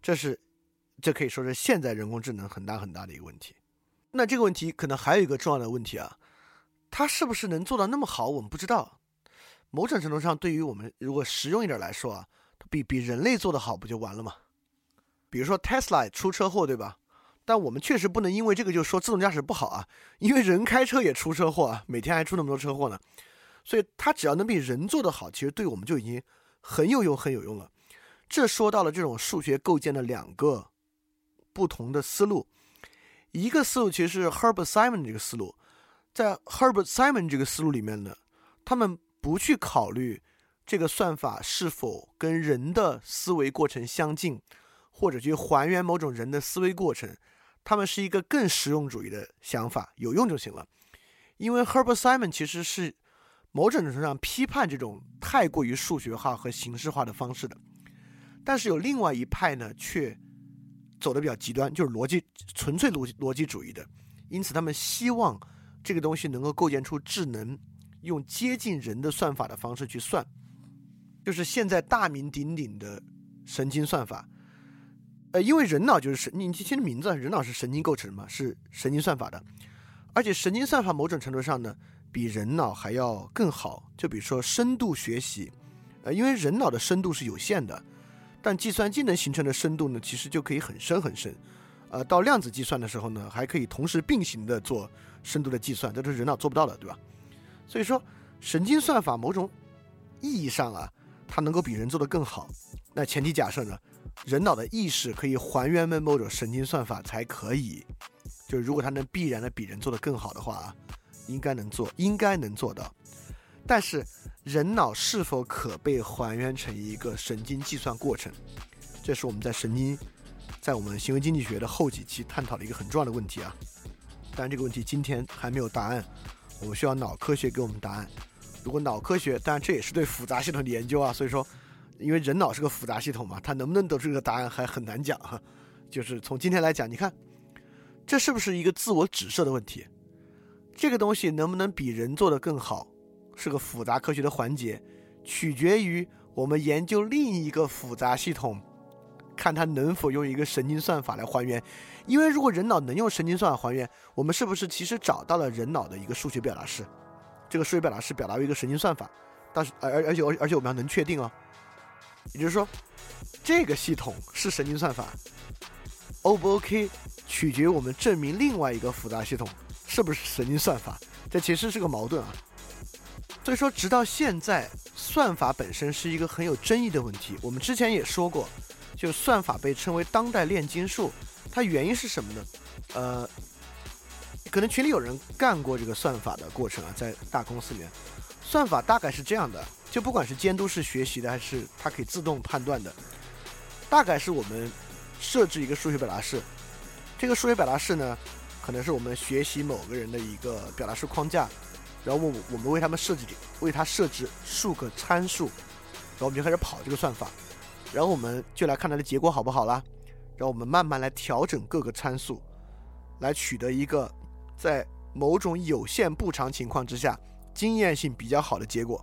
这可以说是现在人工智能很大的一个问题。那这个问题可能还有一个重要的问题啊，它是不是能做到那么好，我们不知道。某种程度上，对于我们如果实用一点来说啊，它比人类做得好不就完了吗？比如说 Tesla 出车祸，对吧？但我们确实不能因为这个就说自动驾驶不好啊，因为人开车也出车祸啊，每天还出那么多车祸呢。所以它只要能比人做得好，其实对我们就已经很有用了。这说到了这种数学构建的2个不同的思路。一个思路其实是 Herbert Simon 这个思路。在 Herbert Simon 这个思路里面呢，他们不去考虑这个算法是否跟人的思维过程相近，或者去还原某种人的思维过程，他们是一个更实用主义的想法，有用就行了。因为 Herbert Simon 其实是某种程度上批判这种太过于数学化和形式化的方式的，但是有另外一派呢，却走得比较极端，就是纯粹逻辑主义的。因此他们希望这个东西能够构建出智能，用接近人的算法的方式去算，就是现在大名鼎鼎的神经算法。因为人脑就是你听名字，人脑是神经构成嘛，是神经算法的，而且神经算法某种程度上呢，比人脑还要更好。就比如说深度学习，因为人脑的深度是有限的，但计算机能形成的深度呢，其实就可以很深。到量子计算的时候呢，还可以同时并行的做深度的计算，这是人脑做不到的，对吧？所以说神经算法某种意义上啊，它能够比人做得更好。那前提假设呢，人脑的意识可以还原某种神经算法才可以，就如果它能必然的比人做得更好的话，应该能做到。但是人脑是否可被还原成一个神经计算过程，这是我们在我们行为经济学的后几期探讨的一个很重要的问题啊。当然这个问题今天还没有答案，我们需要脑科学给我们答案。如果脑科学，当然这也是对复杂系统的研究啊，所以说因为人脑是个复杂系统嘛，它能不能得出这个答案还很难讲哈。就是从今天来讲，你看这是不是一个自我指涉的问题，这个东西能不能比人做得更好是个复杂科学的环节，取决于我们研究另一个复杂系统，看它能否用一个神经算法来还原。因为如果人脑能用神经算法还原，我们是不是其实找到了人脑的一个数学表达式，这个数学表达式表达为一个神经算法，但是而且我们要能确定哦，也就是说这个系统是神经算法 O 不 OK 取决于我们证明另外一个复杂系统是不是神经算法，这其实是个矛盾啊。所以说直到现在算法本身是一个很有争议的问题，我们之前也说过，就算法被称为当代炼金术，它原因是什么呢？可能群里有人干过这个算法的过程啊，在大公司里面算法大概是这样的，就不管是监督式学习的还是它可以自动判断的，大概是我们设置一个数学表达式，这个数学表达式呢可能是我们学习某个人的一个表达式框架，然后我们为他设置数个参数，然后我们就开始跑这个算法，然后我们就来看它的结果好不好啦，然后我们慢慢来调整各个参数，来取得一个在某种有限补偿情况之下经验性比较好的结果。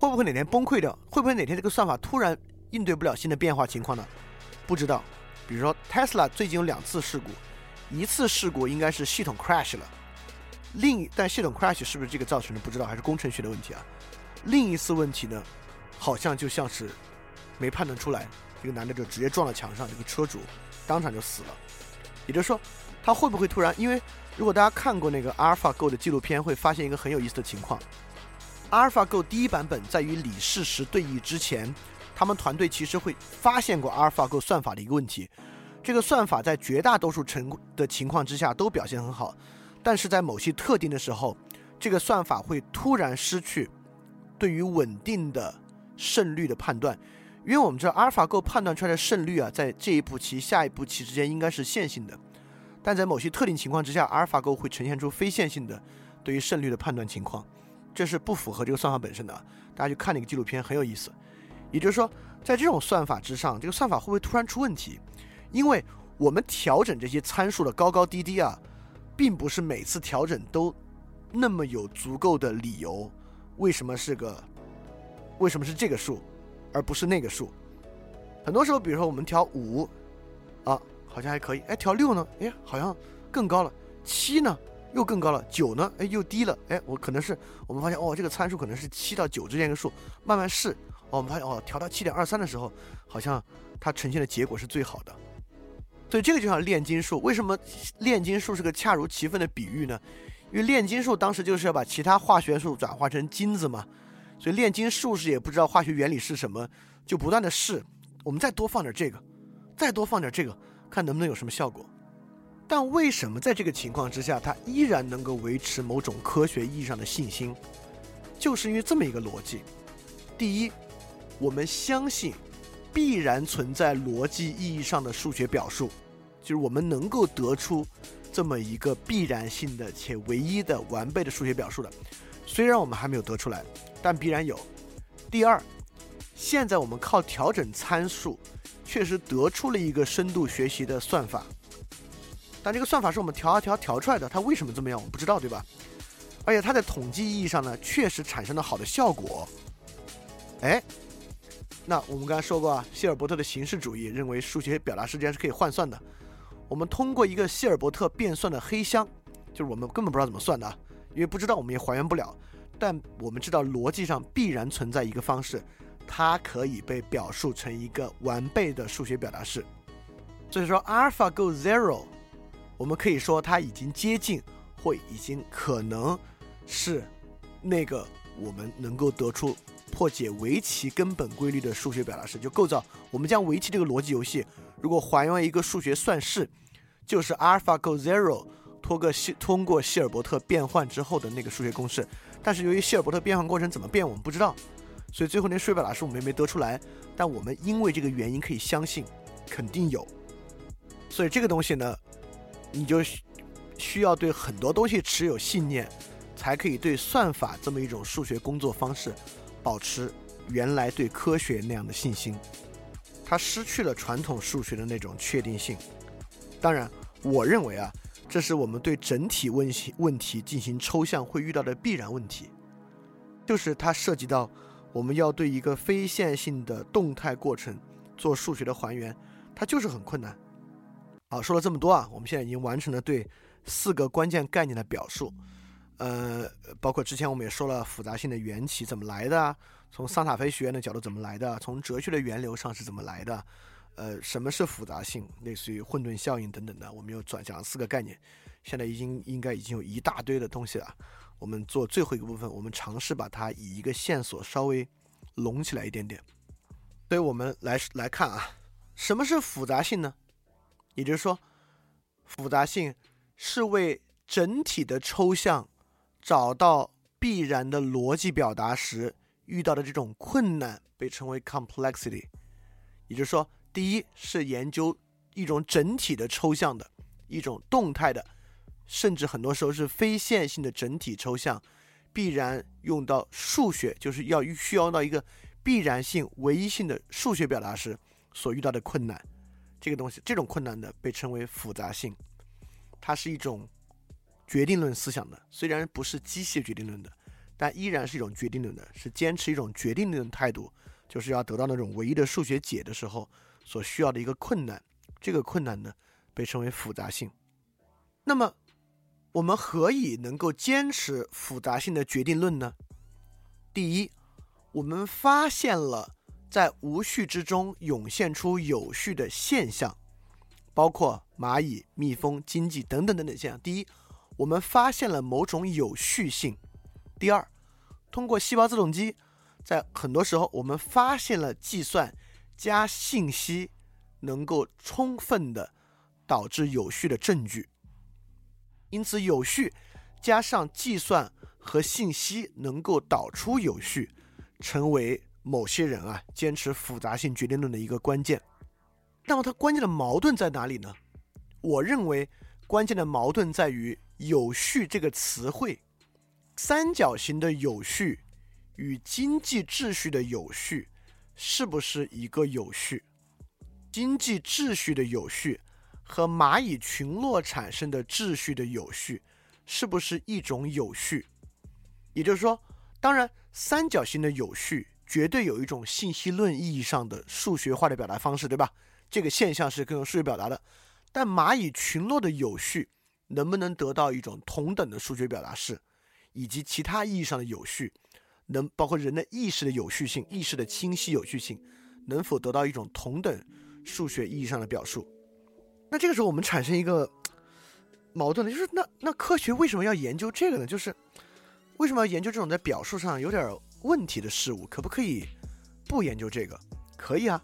会不会哪天崩溃掉？会不会哪天这个算法突然应对不了新的变化情况呢？不知道。比如说 Tesla 最近有2次事故，一次事故应该是系统 crash 了，但系统 crash 是不是这个造成的不知道，还是工程学的问题啊。另一次问题呢，好像就像是没判断出来，这个男的就直接撞到墙上，这个车主当场就死了。也就是说他会不会突然，因为如果大家看过那个 AlphaGo 的纪录片会发现一个很有意思的情况， AlphaGo 第一版本在与李世石对弈之前，他们团队其实会发现过 AlphaGo 算法的一个问题，这个算法在绝大多数的情况之下都表现很好，但是在某些特定的时候，这个算法会突然失去对于稳定的胜率的判断。因为我们知道 AlphaGo 判断出来的胜率啊，在这一步棋下一步棋之间应该是线性的，但在某些特定情况之下 AlphaGo 会呈现出非线性的对于胜率的判断情况，这是不符合这个算法本身的。大家去看那个纪录片很有意思。也就是说在这种算法之上，这个算法会不会突然出问题？因为我们调整这些参数的高高低低啊，并不是每次调整都那么有足够的理由，为什么是这个数而不是那个数。很多时候比如说我们调5啊，好像还可以，调6呢，好像更高了，7呢又更高了，9呢又低了，我可能是我们发现这个参数可能是7到9之间一个数，慢慢试，我们发现调到 7.23 的时候好像它呈现的结果是最好的。所以这个就像炼金术，为什么炼金术是个恰如其分的比喻呢？因为炼金术当时就是要把其他化学素转化成金子嘛，所以炼金术士也不知道化学原理是什么，就不断的试，我们再多放点这个，再多放点这个，看能不能有什么效果。但为什么在这个情况之下它依然能够维持某种科学意义上的信心？就是因为这么一个逻辑。第一，我们相信必然存在逻辑意义上的数学表述，就是我们能够得出这么一个必然性的且唯一的完备的数学表述的，虽然我们还没有得出来，但必然有。第二，现在我们靠调整参数确实得出了一个深度学习的算法，但这个算法是我们调出来的，它为什么这么样我们不知道，对吧？而且它在统计意义上呢，确实产生了好的效果。那我们刚才说过啊，希尔伯特的形式主义认为数学表达式之间是可以换算的，我们通过一个希尔伯特变算的黑箱，就是我们根本不知道怎么算的啊，因为不知道我们也还原不了，但我们知道逻辑上必然存在一个方式，它可以被表述成一个完备的数学表达式。所以说 AlphaGo Zero 我们可以说它已经接近或已经可能是那个我们能够得出破解围棋根本规律的数学表达式，就构造我们将围棋这个逻辑游戏如果还原一个数学算式，就是 AlphaGo Zero 通过希尔伯特变换之后的那个数学公式，但是由于希尔伯特变换过程怎么变我们不知道，所以最后那数学表达式我们也没得出来，但我们因为这个原因可以相信肯定有。所以这个东西呢，你就需要对很多东西持有信念，才可以对算法这么一种数学工作方式保持原来对科学那样的信心，它失去了传统数学的那种确定性。当然我认为啊，这是我们对整体问题进行抽象会遇到的必然问题，就是它涉及到我们要对一个非线性的动态过程做数学的还原，它就是很困难。好，说了这么多啊，我们现在已经完成了对4个关键概念的表述，包括之前我们也说了复杂性的缘起怎么来的，从桑塔菲学院的角度怎么来的，从哲学的源流上是怎么来的，什么是复杂性，类似于混沌效应等等的，我们又讲了4个概念，现在应该已经有一大堆的东西了。我们做最后一个部分，我们尝试把它以一个线索稍微拢起来一点点。所以我们来看啊，什么是复杂性呢？也就是说，复杂性是为整体的抽象找到必然的逻辑表达时遇到的这种困难，被称为 complexity。 也就是说，第一是研究一种整体的抽象的一种动态的，甚至很多时候是非线性的整体抽象，必然用到数学，就是需要用到一个必然性唯一性的数学表达时所遇到的困难，这种困难的被称为复杂性。它是一种决定论思想的，虽然不是机械决定论的，但依然是一种决定论的，是坚持一种决定论的态度，就是要得到那种唯一的数学解的时候所需要的一个困难，这个困难呢被称为复杂性。那么我们何以能够坚持复杂性的决定论呢？第一，我们发现了在无序之中涌现出有序的现象，包括蚂蚁、蜜蜂、经济等等等等现象。第一，我们发现了某种有序性。第二，通过细胞自动机，在很多时候我们发现了计算加信息能够充分的导致有序的证据。因此有序加上计算和信息能够导出有序，成为某些人啊坚持复杂性决定论的一个关键。那么它关键的矛盾在哪里呢？我认为关键的矛盾在于有序这个词汇，三角形的有序与经济秩序的有序是不是一个有序？经济秩序的有序和蚂蚁群落产生的秩序的有序是不是一种有序？也就是说，当然三角形的有序绝对有一种信息论意义上的数学化的表达方式，对吧？这个现象是更用数学表达的。但蚂蚁群落的有序能不能得到一种同等的数学表达式，以及其他意义上的有序，包括人的意识的有序性，意识的清晰有序性，能否得到一种同等数学意义上的表述？那这个时候我们产生一个矛盾，就是那科学为什么要研究这个呢？就是为什么要研究这种在表述上有点问题的事物？可不可以不研究这个？可以啊，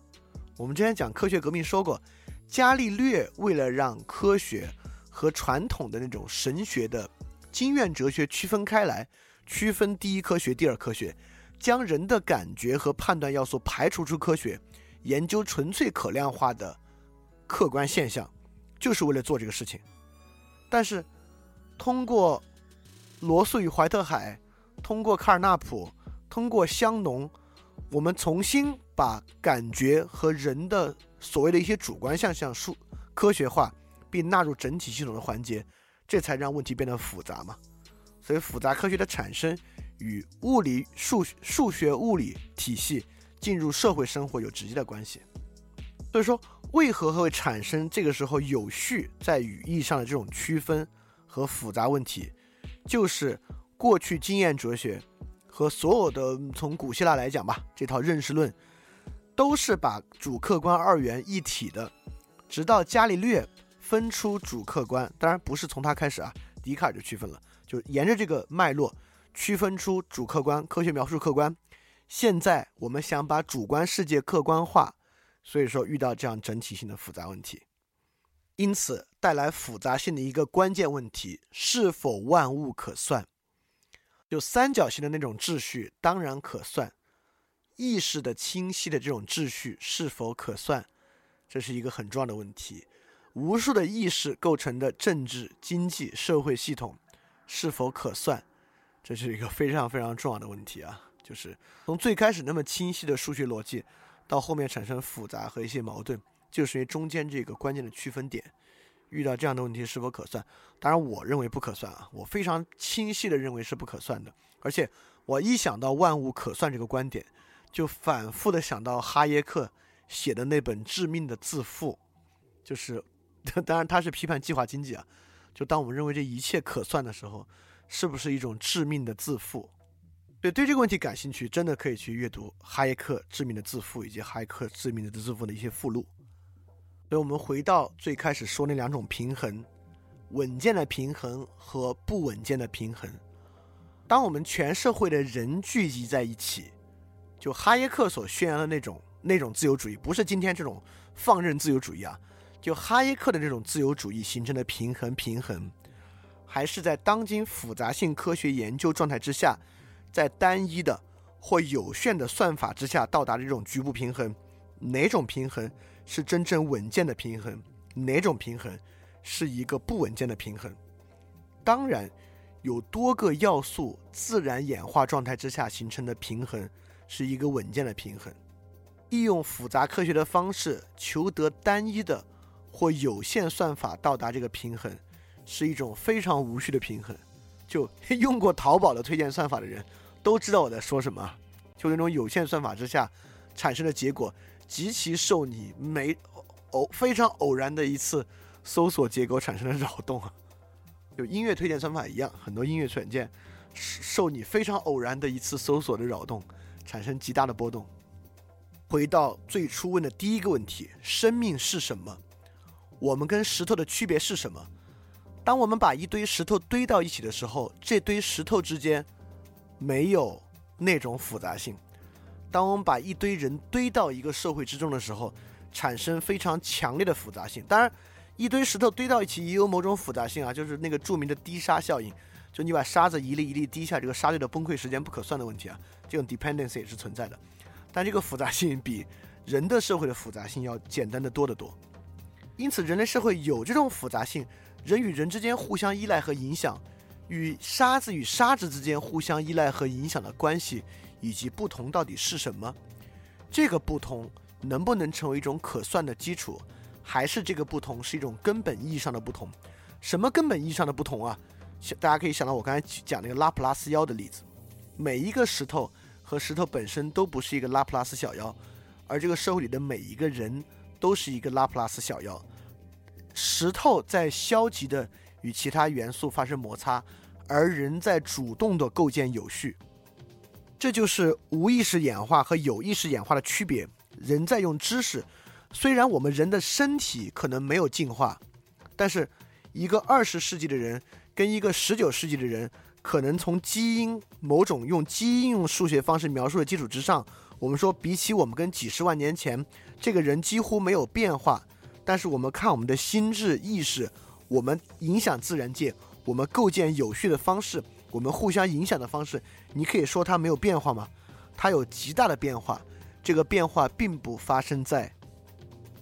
我们之前讲科学革命说过，伽利略为了让科学和传统的那种神学的经验哲学区分开来，区分第一科学、第二科学，将人的感觉和判断要素排除出科学，研究纯粹可量化的客观现象，就是为了做这个事情。但是通过罗素与怀特海，通过卡尔纳普，通过香农，我们重新把感觉和人的所谓的一些主观现象科学化，并纳入整体系统的环节，这才让问题变得复杂嘛。所以复杂科学的产生与数学物理体系进入社会生活有直接的关系。所以说为何会产生这个时候有序在语义上的这种区分和复杂问题，就是过去经验哲学和所有的从古希腊来讲吧，这套认识论都是把主客观二元一体的，直到伽利略分出主客观，当然不是从他开始啊，笛卡尔就区分了，就沿着这个脉络区分出主客观，科学描述客观，现在我们想把主观世界客观化，所以说遇到这样整体性的复杂问题。因此带来复杂性的一个关键问题，是否万物可算？有三角形的那种秩序当然可算，意识的清晰的这种秩序是否可算？这是一个很重要的问题。无数的意识构成的政治、经济、社会系统是否可算？这是一个非常非常重要的问题啊！就是从最开始那么清晰的数学逻辑，到后面产生复杂和一些矛盾，就是因为中间这个关键的区分点。遇到这样的问题是否可算？当然我认为不可算啊，我非常清晰的认为是不可算的。而且我一想到万物可算这个观点，就反复的想到哈耶克写的那本《致命的自负》，就是当然他是批判计划经济啊，就当我们认为这一切可算的时候，是不是一种致命的自负？对这个问题感兴趣，真的可以去阅读哈耶克《致命的自负》以及哈耶克《致命的自负》的一些附录。所以我们回到最开始说那两种平衡，稳健的平衡和不稳健的平衡。当我们全社会的人聚集在一起，就哈耶克所宣扬的那种自由主义，不是今天这种放任自由主义啊，就哈耶克的这种自由主义形成的平衡，还是在当今复杂性科学研究状态之下，在单一的或有限的算法之下到达的这种局部平衡。哪种平衡是真正稳健的平衡？哪种平衡是一个不稳健的平衡？当然有多个要素自然演化状态之下形成的平衡是一个稳健的平衡。利用复杂科学的方式求得单一的或有限算法到达这个平衡，是一种非常无序的平衡。就用过淘宝的推荐算法的人都知道我在说什么，就那种有限算法之下产生的结果极其受你非常偶然的一次搜索结果产生的扰动啊。就音乐推荐算法一样，很多音乐软件受你非常偶然的一次搜索的扰动产生极大的波动。回到最初问的第一个问题，生命是什么？我们跟石头的区别是什么？当我们把一堆石头堆到一起的时候，这堆石头之间没有那种复杂性。当我们把一堆人堆到一个社会之中的时候，产生非常强烈的复杂性。当然一堆石头堆到一起也有某种复杂性啊，就是那个著名的滴沙效应，就你把沙子一粒一粒滴下，这个沙粒的崩溃时间不可算的问题啊，这种 dependency 也是存在的。但这个复杂性比人的社会的复杂性要简单的多得多。因此人类社会有这种复杂性，人与人之间互相依赖和影响，与沙子与沙子之间互相依赖和影响的关系以及不同到底是什么？这个不同能不能成为一种可算的基础？还是这个不同是一种根本意义上的不同？什么根本意义上的不同啊？大家可以想到我刚才讲那个拉普拉斯妖的例子，每一个石头和石头本身都不是一个拉普拉斯小妖，而这个社会里的每一个人都是一个拉普拉斯小妖。石头在消极的与其他元素发生摩擦，而人在主动的构建有序。这就是无意识演化和有意识演化的区别。人在用知识，虽然我们人的身体可能没有进化，但是一个20世纪的人跟一个19世纪的人，可能从基因某种用基因用数学方式描述的基础之上，我们说比起我们跟几十万年前这个人几乎没有变化，但是我们看我们的心智意识，我们影响自然界，我们构建有序的方式，我们互相影响的方式，你可以说它没有变化吗？它有极大的变化，这个变化并不发生在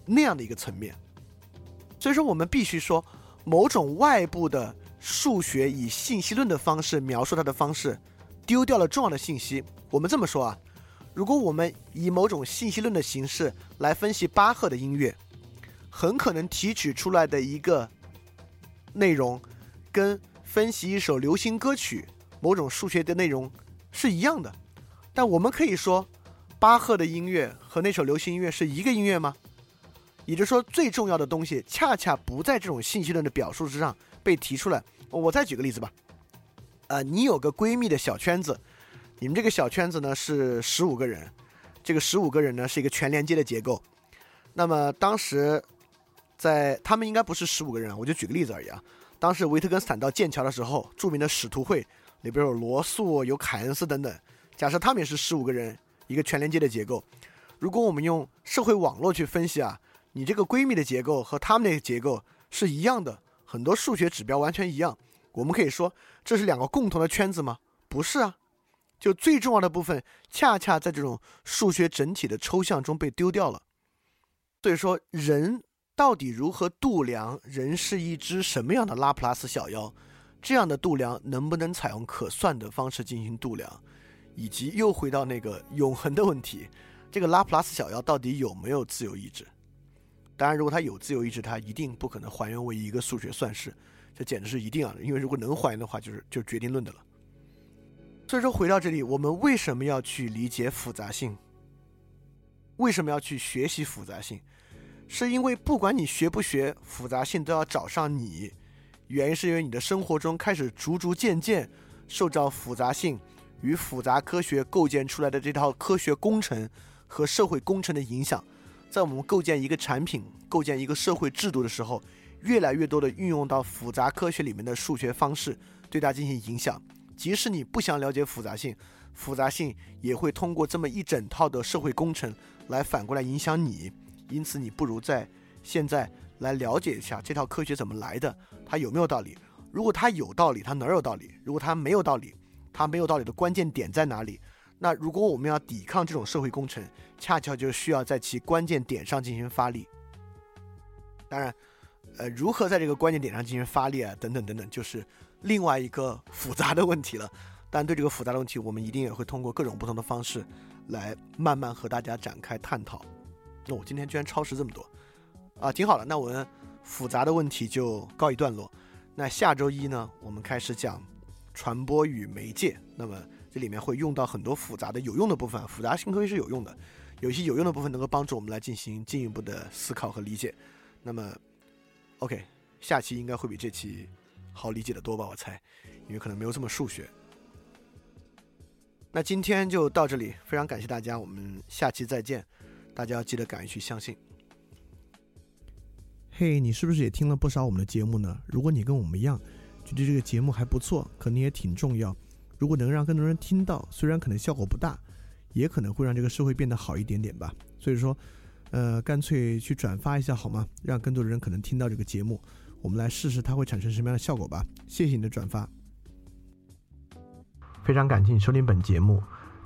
那样的一个层面。所以说我们必须说某种外部的数学以信息论的方式描述它的方式丢掉了重要的信息。我们这么说啊，如果我们以某种信息论的形式来分析巴赫的音乐，很可能提取出来的一个内容跟分析一首流行歌曲某种数学的内容是一样的，但我们可以说巴赫的音乐和那首流行音乐是一个音乐吗？也就是说最重要的东西恰恰不在这种信息论的表述之上被提出来。我再举个例子吧，你有个闺蜜的小圈子，你们这个小圈子呢是15个人，这个15个人呢是一个全连接的结构。那么当时在他们应该不是15个人，我就举个例子而已啊。当时维特根斯坦到剑桥的时候，著名的使徒会里边有罗素、有凯恩斯等等，假设他们也是15个人一个全连接的结构。如果我们用社会网络去分析啊，你这个闺蜜的结构和她们的结构是一样的，很多数学指标完全一样，我们可以说这是两个共同的圈子吗？不是啊，就最重要的部分恰恰在这种数学整体的抽象中被丢掉了。所以说人到底如何度量人是一只什么样的拉普拉斯小妖，这样的度量能不能采用可算的方式进行度量，以及又回到那个永恒的问题，这个拉普拉斯小妖到底有没有自由意志。当然如果它有自由意志，它一定不可能还原为一个数学算式，这简直是一定要的，因为如果能还原的话就是决定论的了。所以说回到这里，我们为什么要去理解复杂性，为什么要去学习复杂性，是因为不管你学不学复杂性都要找上你，原因是因为你的生活中开始逐逐渐渐受到复杂性与复杂科学构建出来的这套科学工程和社会工程的影响。在我们构建一个产品，构建一个社会制度的时候，越来越多的运用到复杂科学里面的数学方式对它进行影响。即使你不想了解复杂性，复杂性也会通过这么一整套的社会工程来反过来影响你。因此你不如在现在来了解一下这套科学怎么来的，它有没有道理，如果它有道理它哪有道理，如果它没有道理，它没有道理的关键点在哪里。那如果我们要抵抗这种社会工程，恰恰就需要在其关键点上进行发力。当然如何在这个关键点上进行发力啊，等等等等，就是另外一个复杂的问题了。但对这个复杂的问题，我们一定也会通过各种不同的方式来慢慢和大家展开探讨。那我今天居然超时这么多啊，挺好了，那我们复杂的问题就告一段落。那下周一呢，我们开始讲传播与媒介，那么这里面会用到很多复杂的有用的部分，复杂性科学是有用的，有些有用的部分能够帮助我们来进行进一步的思考和理解。那么 OK， 下期应该会比这期好理解的多吧，我猜，因为可能没有这么数学。那今天就到这里，非常感谢大家，我们下期再见。大家要记得敢于去相信。嘿，你是不是也听了不少我们的节目呢？如果你跟我们一样觉得这个节目还不错，可能也挺重要，如果能让更多人听到，虽然可能效果不大，也可能会让这个社会变得好一点点吧。所以说干脆去转发一下好吗，让更多的人可能听到这个节目，我们来试试它会产生什么样的效果吧。谢谢你的转发，非常感谢你收听本节目。